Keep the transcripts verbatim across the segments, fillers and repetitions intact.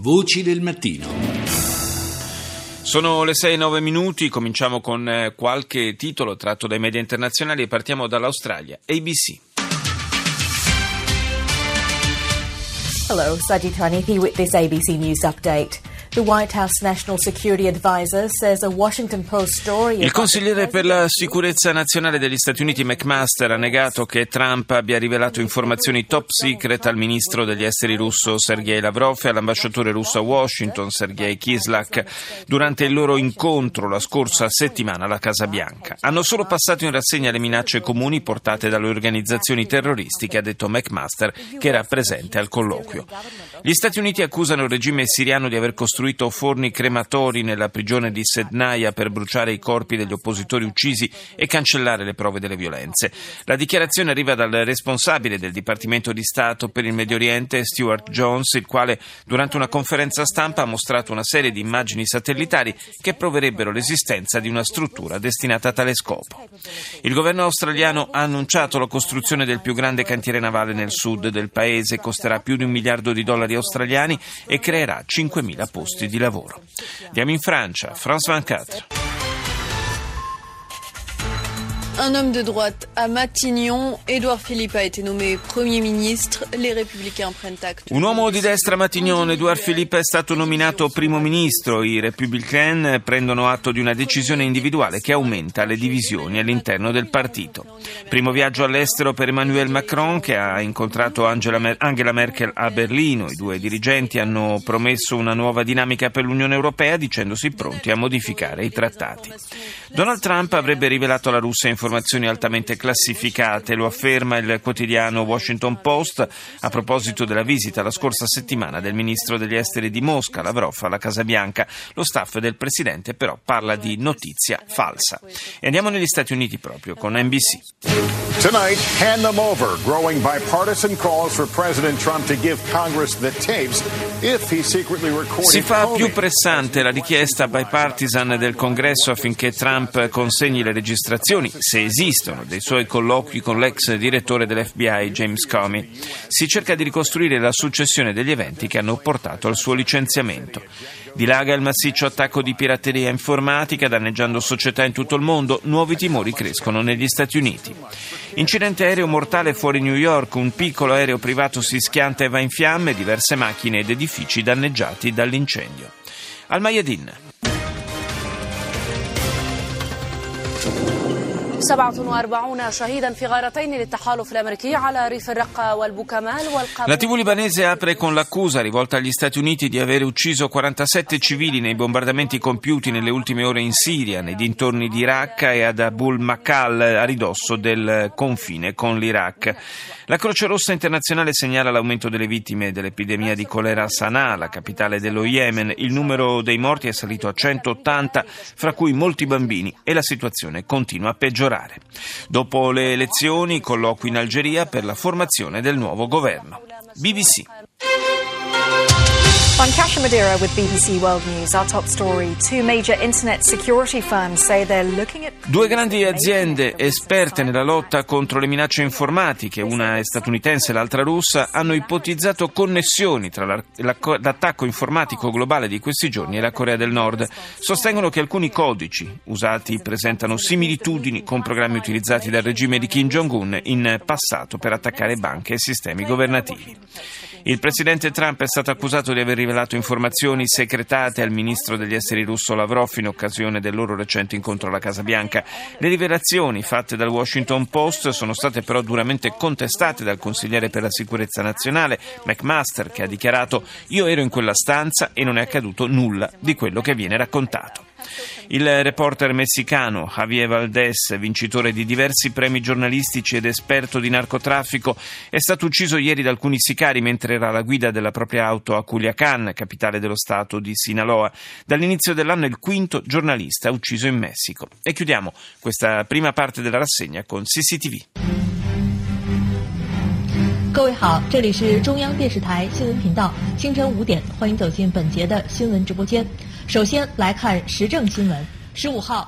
Voci del mattino. Sono le sei e nove minuti, cominciamo con qualche titolo tratto dai media internazionali e partiamo dall'Australia, A B C. Hello, Sajit Hanifi with this A B C News update. The White House National Security Advisor says a Washington Post story. Il consigliere per la sicurezza nazionale degli Stati Uniti McMaster ha negato che Trump abbia rivelato informazioni top secret al ministro degli esteri russo Sergei Lavrov e all'ambasciatore russo a Washington Sergei Kislyak durante il loro incontro la scorsa settimana alla Casa Bianca. Hanno solo passato in rassegna le minacce comuni portate dalle organizzazioni terroristiche, ha detto McMaster, che era presente al colloquio. Gli Stati Uniti accusano il regime siriano di aver costruito costruito forni crematori nella prigione di Sednaia per bruciare i corpi degli oppositori uccisi e cancellare le prove delle violenze. La dichiarazione arriva dal responsabile del Dipartimento di Stato per il Medio Oriente, Stuart Jones, il quale durante una conferenza stampa ha mostrato una serie di immagini satellitari che proverebbero l'esistenza di una struttura destinata a tale scopo. Il governo australiano ha annunciato la costruzione del più grande cantiere navale nel sud del paese, costerà più di un miliardo di dollari australiani e creerà cinquemila posti di lavoro. Andiamo in Francia, France ventiquattro. Un homme de droite à Matignon, Edouard Philippe a été nommé Premier ministre, les Républicains prennent acte. Un uomo di destra a Matignon, Edouard Philippe, è stato nominato primo ministro. I Républicains prendono atto di una decisione individuale che aumenta le divisioni all'interno del partito. Primo viaggio all'estero per Emmanuel Macron, che ha incontrato Angela, Mer- Angela Merkel a Berlino. I due dirigenti hanno promesso una nuova dinamica per l'Unione Europea, dicendosi pronti a modificare i trattati. Donald Trump avrebbe rivelato alla Russia informazioni informazioni altamente classificate, lo afferma il quotidiano Washington Post a proposito della visita la scorsa settimana del ministro degli esteri di Mosca, Lavrov, alla Casa Bianca. Lo staff del presidente però parla di notizia falsa. E andiamo negli Stati Uniti proprio con N B C. Tonight, hand them over, growing bipartisan calls for President Trump to give Congress the tapes if he secretly recorded. Si fa più pressante la richiesta bipartisan del Congresso affinché Trump consegni le registrazioni, se esistono, dei suoi colloqui con l'ex direttore dell'F B I James Comey. Si cerca di ricostruire la successione degli eventi che hanno portato al suo licenziamento. Dilaga il massiccio attacco di pirateria informatica, danneggiando società in tutto il mondo. Nuovi timori crescono negli Stati Uniti. Incidente aereo mortale fuori New York, un piccolo aereo privato si schianta e va in fiamme, diverse macchine ed edifici danneggiati dall'incendio. Al-Mayadeen. La tivù libanese apre con l'accusa rivolta agli Stati Uniti di aver ucciso quarantasette civili nei bombardamenti compiuti nelle ultime ore in Siria, nei dintorni di Raqqa e ad Abul Makal, a ridosso del confine con l'Iraq. La Croce Rossa Internazionale segnala l'aumento delle vittime dell'epidemia di colera a Sana'a, la capitale dello Yemen. Il numero dei morti è salito a centottanta, fra cui molti bambini, e la situazione continua a peggiorare. Dopo le elezioni, colloqui in Algeria per la formazione del nuovo governo. B B C. I'm Kasia Madeira with B B C World News. Our top story. Two major internet security firms say they're looking at... Due grandi aziende esperte nella lotta contro le minacce informatiche, una statunitense e l'altra russa, hanno ipotizzato connessioni tra l'attacco informatico globale di questi giorni e la Corea del Nord. Sostengono che alcuni codici usati presentano similitudini con programmi utilizzati dal regime di Kim Jong-un in passato per attaccare banche e sistemi governativi. Il presidente Trump è stato accusato di aver rivelato informazioni segretate al ministro degli esteri russo Lavrov in occasione del loro recente incontro alla Casa Bianca. Le rivelazioni fatte dal Washington Post sono state però duramente contestate dal consigliere per la sicurezza nazionale McMaster, che ha dichiarato: «Io ero in quella stanza e non è accaduto nulla di quello che viene raccontato». Il reporter messicano Javier Valdez, vincitore di diversi premi giornalistici ed esperto di narcotraffico, è stato ucciso ieri da alcuni sicari mentre era alla guida della propria auto a Culiacán, capitale dello stato di Sinaloa. Dall'inizio dell'anno è il quinto giornalista ucciso in Messico. E chiudiamo questa prima parte della rassegna con C C T V.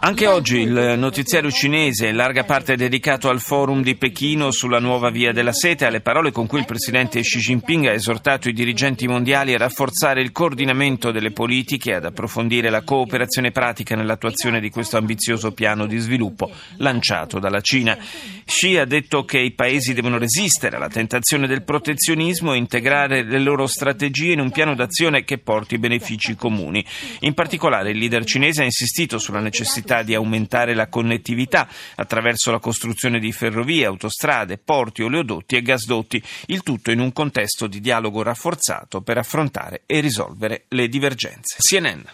Anche oggi il notiziario cinese, in larga parte dedicato al forum di Pechino sulla nuova via della seta, alle parole con cui il presidente Xi Jinping ha esortato i dirigenti mondiali a rafforzare il coordinamento delle politiche e ad approfondire la cooperazione pratica nell'attuazione di questo ambizioso piano di sviluppo lanciato dalla Cina. Xi ha detto che i paesi devono resistere alla tentazione del protezionismo e integrare le loro strategie in un piano d'azione che porti benefici comuni. In particolare il leader cinese ha insistito sulla necessità di aumentare la connettività attraverso la costruzione di ferrovie, autostrade, porti, oleodotti e gasdotti, il tutto in un contesto di dialogo rafforzato per affrontare e risolvere le divergenze. C N N.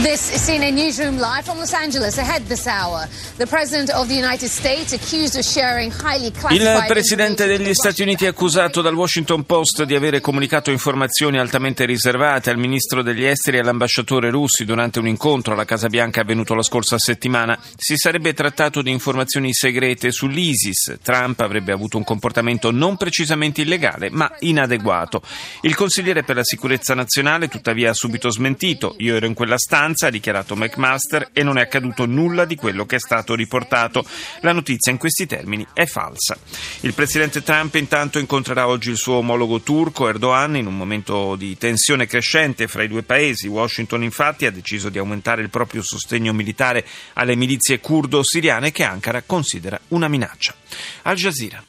This is C N N Newsroom live from Los Angeles. Ahead this hour, the President of the United States accused of sharing highly classified. Il Presidente degli Stati Uniti è accusato dal Washington Post di avere comunicato informazioni altamente riservate al Ministro degli Esteri e all'ambasciatore russi durante un incontro alla Casa Bianca avvenuto la scorsa settimana. Si sarebbe trattato di informazioni segrete sull'ISIS. Trump avrebbe avuto un comportamento non precisamente illegale, ma inadeguato. Il consigliere per la sicurezza nazionale, tuttavia, ha subito smentito. Io ero in quella stanza, ha dichiarato McMaster, e non è accaduto nulla di quello che è stato riportato. La notizia in questi termini è falsa. Il presidente Trump intanto incontrerà oggi il suo omologo turco Erdogan in un momento di tensione crescente fra i due paesi. Washington infatti ha deciso di aumentare il proprio sostegno militare alle milizie curdo-siriane che Ankara considera una minaccia. Al Jazeera.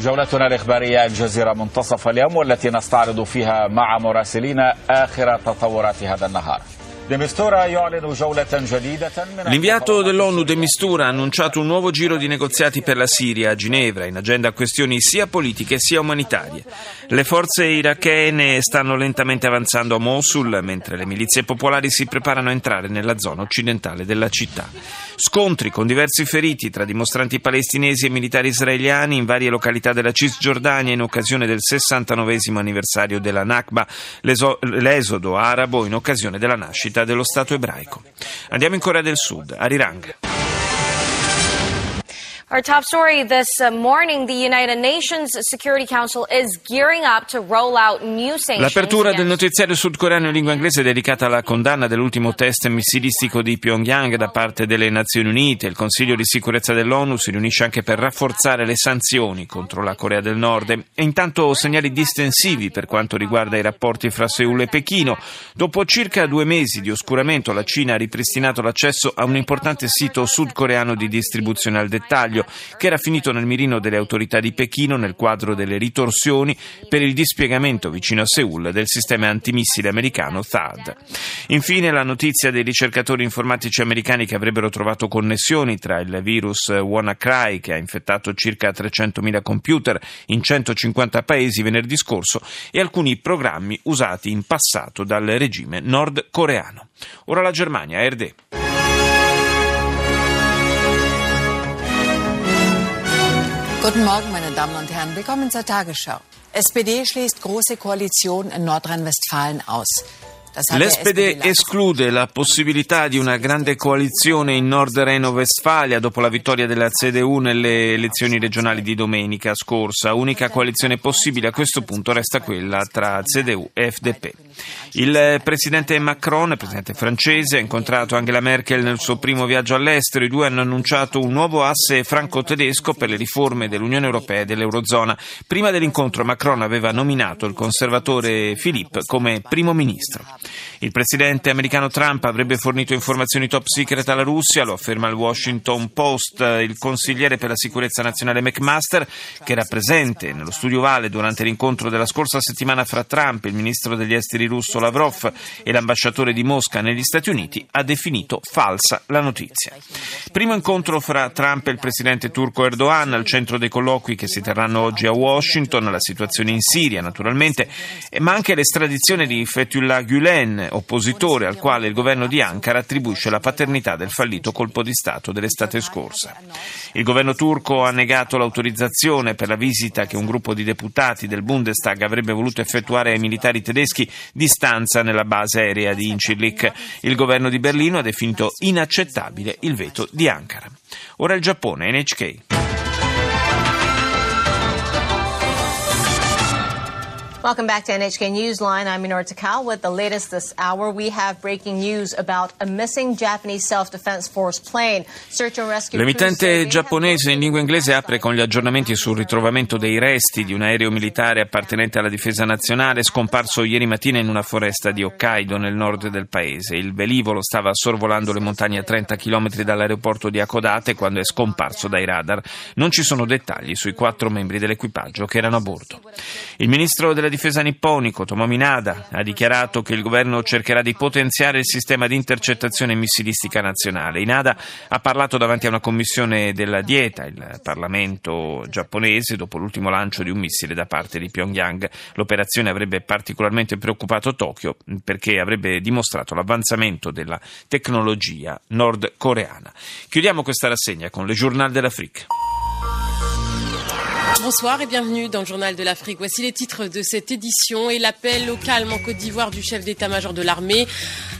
جولتنا الإخبارية الجزيرة منتصف اليوم والتي نستعرض فيها مع مراسلينا آخر تطورات هذا النهار. L'inviato dell'ONU De Mistura ha annunciato un nuovo giro di negoziati per la Siria a Ginevra, in agenda questioni sia politiche sia umanitarie. Le forze irachene stanno lentamente avanzando a Mosul, mentre le milizie popolari si preparano a entrare nella zona occidentale della città. Scontri con diversi feriti tra dimostranti palestinesi e militari israeliani in varie località della Cisgiordania in occasione del sessantanovesimo anniversario della Nakba, l'esodo arabo in occasione della nascita dello Stato ebraico. Andiamo in Corea del Sud, a Rirang. Our top story this morning, the United Nations Security Council is gearing up to roll out new sanctions. L'apertura del notiziario sudcoreano in lingua inglese è dedicata alla condanna dell'ultimo test missilistico di Pyongyang da parte delle Nazioni Unite. Il Consiglio di Sicurezza dell'ONU si riunisce anche per rafforzare le sanzioni contro la Corea del Nord. E intanto segnali distensivi per quanto riguarda i rapporti fra Seoul e Pechino. Dopo circa due mesi di oscuramento, la Cina ha ripristinato l'accesso a un importante sito sudcoreano di distribuzione al dettaglio, che era finito nel mirino delle autorità di Pechino nel quadro delle ritorsioni per il dispiegamento vicino a Seoul del sistema antimissile americano THAAD. Infine la notizia dei ricercatori informatici americani che avrebbero trovato connessioni tra il virus WannaCry, che ha infettato circa trecentomila computer in centocinquanta paesi venerdì scorso, e alcuni programmi usati in passato dal regime nordcoreano. Ora la Germania, A R D. Guten Morgen, meine Damen und Herren. Willkommen zur Tagesschau. S P D schließt große Koalition in Nordrhein-Westfalen aus. L'S P D esclude la possibilità di una grande coalizione in Nord Reno-Vestfalia dopo la vittoria della C D U nelle elezioni regionali di domenica scorsa. Unica coalizione possibile a questo punto resta quella tra C D U e F D P. Il presidente Macron, il presidente francese, ha incontrato Angela Merkel nel suo primo viaggio all'estero. I due hanno annunciato un nuovo asse franco-tedesco per le riforme dell'Unione Europea e dell'Eurozona. Prima dell'incontro Macron aveva nominato il conservatore Philippe come primo ministro. Il presidente americano Trump avrebbe fornito informazioni top secret alla Russia, lo afferma il Washington Post. Il consigliere per la sicurezza nazionale McMaster, che era presente nello studio Vale durante l'incontro della scorsa settimana fra Trump, il ministro degli esteri russo Lavrov e l'ambasciatore di Mosca negli Stati Uniti, ha definito falsa la notizia. Primo incontro fra Trump e il presidente turco Erdogan, al centro dei colloqui che si terranno oggi a Washington, la situazione in Siria naturalmente, ma anche l'estradizione di Fethullah Gülen, oppositore al quale il governo di Ankara attribuisce la paternità del fallito colpo di Stato dell'estate scorsa. Il governo turco ha negato l'autorizzazione per la visita che un gruppo di deputati del Bundestag avrebbe voluto effettuare ai militari tedeschi di stanza nella base aerea di Incirlik. Il governo di Berlino ha definito inaccettabile il veto di Ankara. Ora il Giappone, N H K. Welcome back to N H K Newsline. I'm Minor Takao with the latest this hour. We have breaking news about a missing Japanese self-defense force plane. Search and rescue. L'emittente giapponese in lingua inglese apre con gli aggiornamenti sul ritrovamento dei resti di un aereo militare appartenente alla difesa nazionale scomparso ieri mattina in una foresta di Hokkaido nel nord del paese. Il velivolo stava sorvolando le montagne a trenta chilometri dall'aeroporto di Hakodate quando è scomparso dai radar. Non ci sono dettagli sui quattro membri dell'equipaggio che erano a bordo. Il ministro della difesa nipponico Tomomi Nada ha dichiarato che il governo cercherà di potenziare il sistema di intercettazione missilistica nazionale. Nada ha parlato davanti a una commissione della Dieta, il Parlamento giapponese, dopo l'ultimo lancio di un missile da parte di Pyongyang. L'operazione avrebbe particolarmente preoccupato Tokyo perché avrebbe dimostrato l'avanzamento della tecnologia nordcoreana. Chiudiamo questa rassegna con le Journal de l'Afrique. Bonsoir et bienvenue dans le Journal de l'Afrique. Voici les titres de cette édition et l'appel au calme en Côte d'Ivoire du chef d'état-major de l'armée.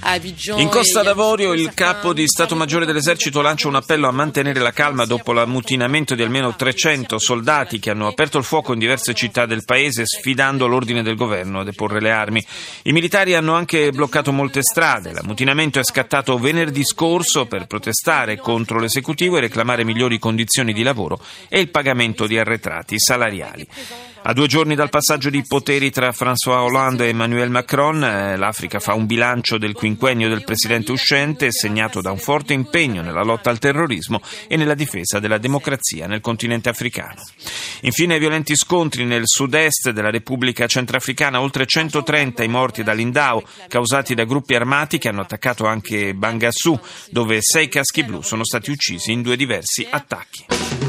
In Costa d'Avorio il capo di Stato Maggiore dell'Esercito lancia un appello a mantenere la calma dopo l'ammutinamento di almeno trecento soldati che hanno aperto il fuoco in diverse città del paese sfidando l'ordine del governo a deporre le armi. I militari hanno anche bloccato molte strade. L'ammutinamento è scattato venerdì scorso per protestare contro l'esecutivo e reclamare migliori condizioni di lavoro e il pagamento di arretrati salariali. A due giorni dal passaggio di poteri tra François Hollande e Emmanuel Macron, l'Africa fa un bilancio del quinquennio del presidente uscente, segnato da un forte impegno nella lotta al terrorismo e nella difesa della democrazia nel continente africano. Infine, violenti scontri nel sud-est della Repubblica Centrafricana, oltre centotrenta i morti dall'Indao, causati da gruppi armati che hanno attaccato anche Bangassou, dove sei caschi blu sono stati uccisi in due diversi attacchi.